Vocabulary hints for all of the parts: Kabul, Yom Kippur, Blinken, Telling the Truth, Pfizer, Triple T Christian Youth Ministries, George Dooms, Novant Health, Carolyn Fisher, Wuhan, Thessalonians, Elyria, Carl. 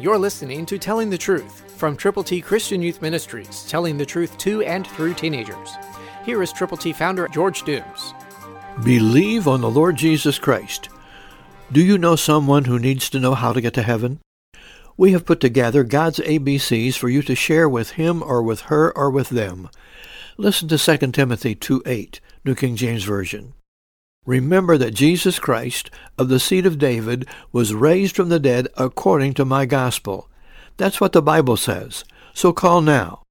You're listening to Telling the Truth from Triple T Christian Youth Ministries, telling the truth to and through teenagers. Here is Triple T founder George Dooms. Believe on the Lord Jesus Christ. Do you know someone who needs to know how to get to heaven? We have put together God's ABCs for you to share with him or with her or with them. Listen to 2 Timothy 2:8, New King James Version. Remember that Jesus Christ, of the seed of David, was raised from the dead according to my gospel. That's what the Bible says. So call now,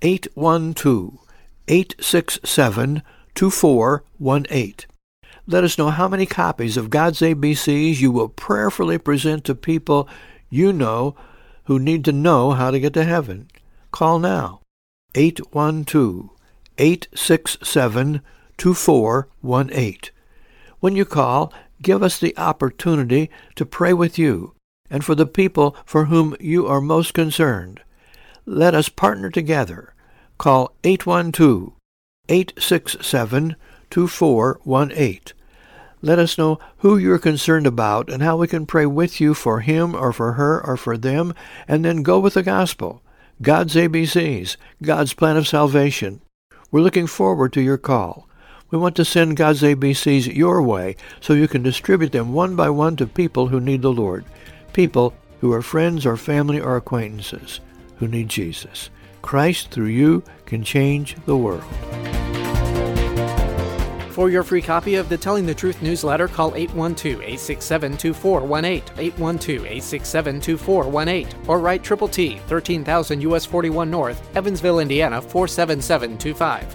812-867-2418. Let us know how many copies of God's ABCs you will prayerfully present to people you know who need to know how to get to heaven. Call now, 812-867-2418. When you call, give us the opportunity to pray with you and for the people for whom you are most concerned. Let us partner together. Call 812-867-2418. Let us know who you're concerned about and how we can pray with you for him or for her or for them, and then go with the gospel, God's ABCs, God's plan of salvation. We're looking forward to your call. We want to send God's ABCs your way so you can distribute them one by one to people who need the Lord, people who are friends or family or acquaintances who need Jesus. Christ through you can change the world. For your free copy of the Telling the Truth newsletter, call 812-867-2418, 812-867-2418, or write Triple T, 13,000 U.S. 41 North, Evansville, Indiana, 47725.